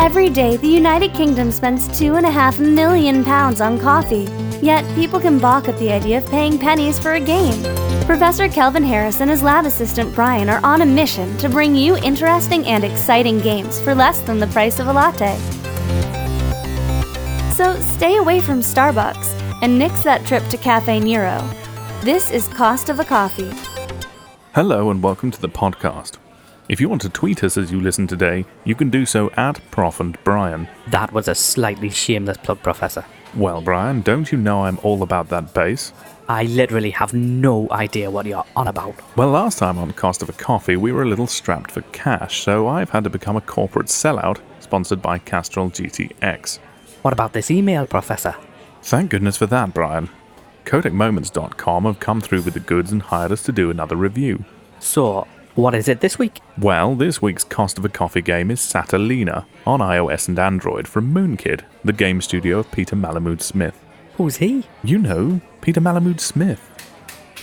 Every day, the United Kingdom spends £2.5 million on coffee. Yet, people can balk at the idea of paying pennies for a game. Professor Kelvin Harris and his lab assistant Brian are on a mission to bring you interesting and exciting games for less than the price of a latte. So stay away from Starbucks and nix that trip to Café Nero. This is Cost of a Coffee. Hello and welcome to the podcast. If you want to tweet us as you listen today, you can do so at Prof and Brian. That was a slightly shameless plug, Professor. Well, Brian, don't you know I'm all about that bass? I literally have no idea what you're on about. Well, last time on Cost of a Coffee, we were a little strapped for cash, so I've had to become a corporate sellout, sponsored by Castrol GTX. What about this email, Professor? Thank goodness for that, Brian. KodakMoments.com have come through with the goods and hired us to do another review. So, what is it this week? Well, this week's Cost of a Coffee game is Satellina, on iOS and Android, from Moon Kid, the game studio of Peter Malamud Smith. Who's he? You know, Peter Malamud Smith.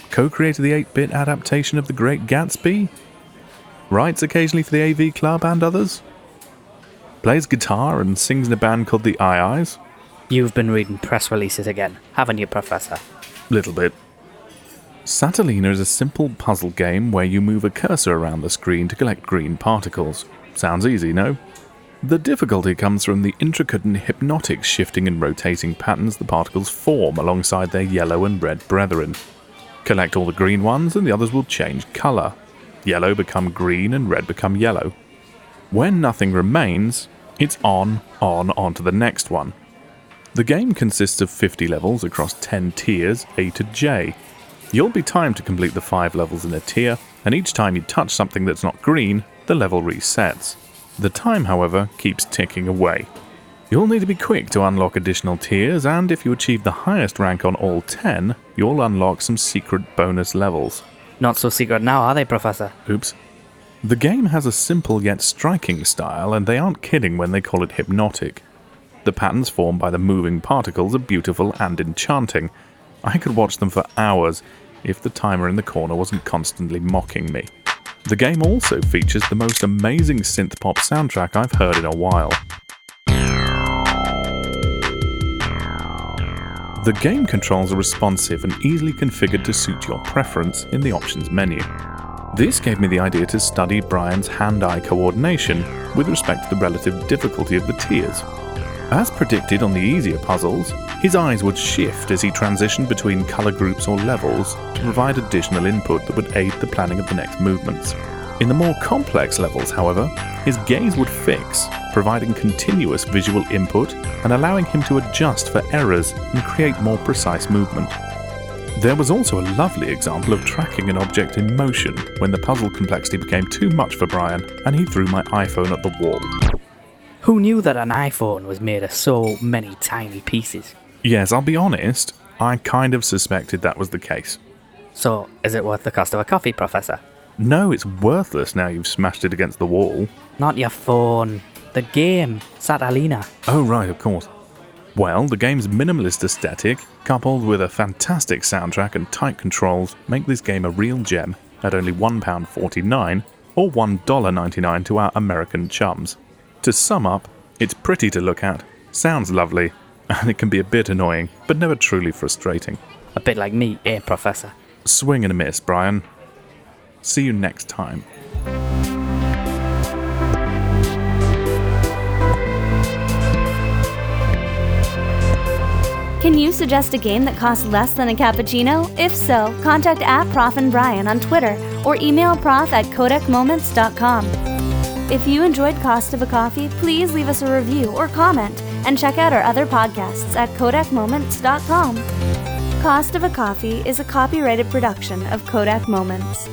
Co-creator of the 8-bit adaptation of The Great Gatsby. Writes occasionally for the AV Club and others. Plays guitar and sings in a band called the Aye-Eyes. You've been reading press releases again, haven't you, Professor? Little bit. Satellina is a simple puzzle game where you move a cursor around the screen to collect green particles. Sounds easy, no? The difficulty comes from the intricate and hypnotic shifting and rotating patterns the particles form alongside their yellow and red brethren. Collect all the green ones and the others will change colour. Yellow become green and red become yellow. When nothing remains, it's on to the next one. The game consists of 50 levels across 10 tiers, A to J. You'll be timed to complete the 5 levels in a tier, and each time you touch something that's not green, the level resets. The time, however, keeps ticking away. You'll need to be quick to unlock additional tiers, and if you achieve the highest rank on all 10, you'll unlock some secret bonus levels. Not so secret now, are they, Professor? Oops. The game has a simple yet striking style, and they aren't kidding when they call it hypnotic. The patterns formed by the moving particles are beautiful and enchanting. I could watch them for hours, if the timer in the corner wasn't constantly mocking me. The game also features the most amazing synth-pop soundtrack I've heard in a while. The game controls are responsive and easily configured to suit your preference in the options menu. This gave me the idea to study Brian's hand-eye coordination with respect to the relative difficulty of the tiers. As predicted on the easier puzzles, his eyes would shift as he transitioned between colour groups or levels to provide additional input that would aid the planning of the next movements. In the more complex levels, however, his gaze would fix, providing continuous visual input and allowing him to adjust for errors and create more precise movement. There was also a lovely example of tracking an object in motion when the puzzle complexity became too much for Brian and he threw my iPhone at the wall. Who knew that an iPhone was made of so many tiny pieces? Yes, I'll be honest, I kind of suspected that was the case. So, is it worth the cost of a coffee, Professor? No, it's worthless now you've smashed it against the wall. Not your phone. The game, Satellina. Oh right, of course. Well, the game's minimalist aesthetic, coupled with a fantastic soundtrack and tight controls, make this game a real gem at only £1.49 or $1.99 to our American chums. To sum up, it's pretty to look at, sounds lovely, and it can be a bit annoying, but never truly frustrating. A bit like me, eh, Professor? Swing and a miss, Brian. See you next time. Can you suggest a game that costs less than a cappuccino? If so, contact @ProfandBrian on Twitter or email prof@KodakMoments.com. If you enjoyed Cost of a Coffee, please leave us a review or comment and check out our other podcasts at KodakMoments.com. Cost of a Coffee is a copyrighted production of Kodak Moments.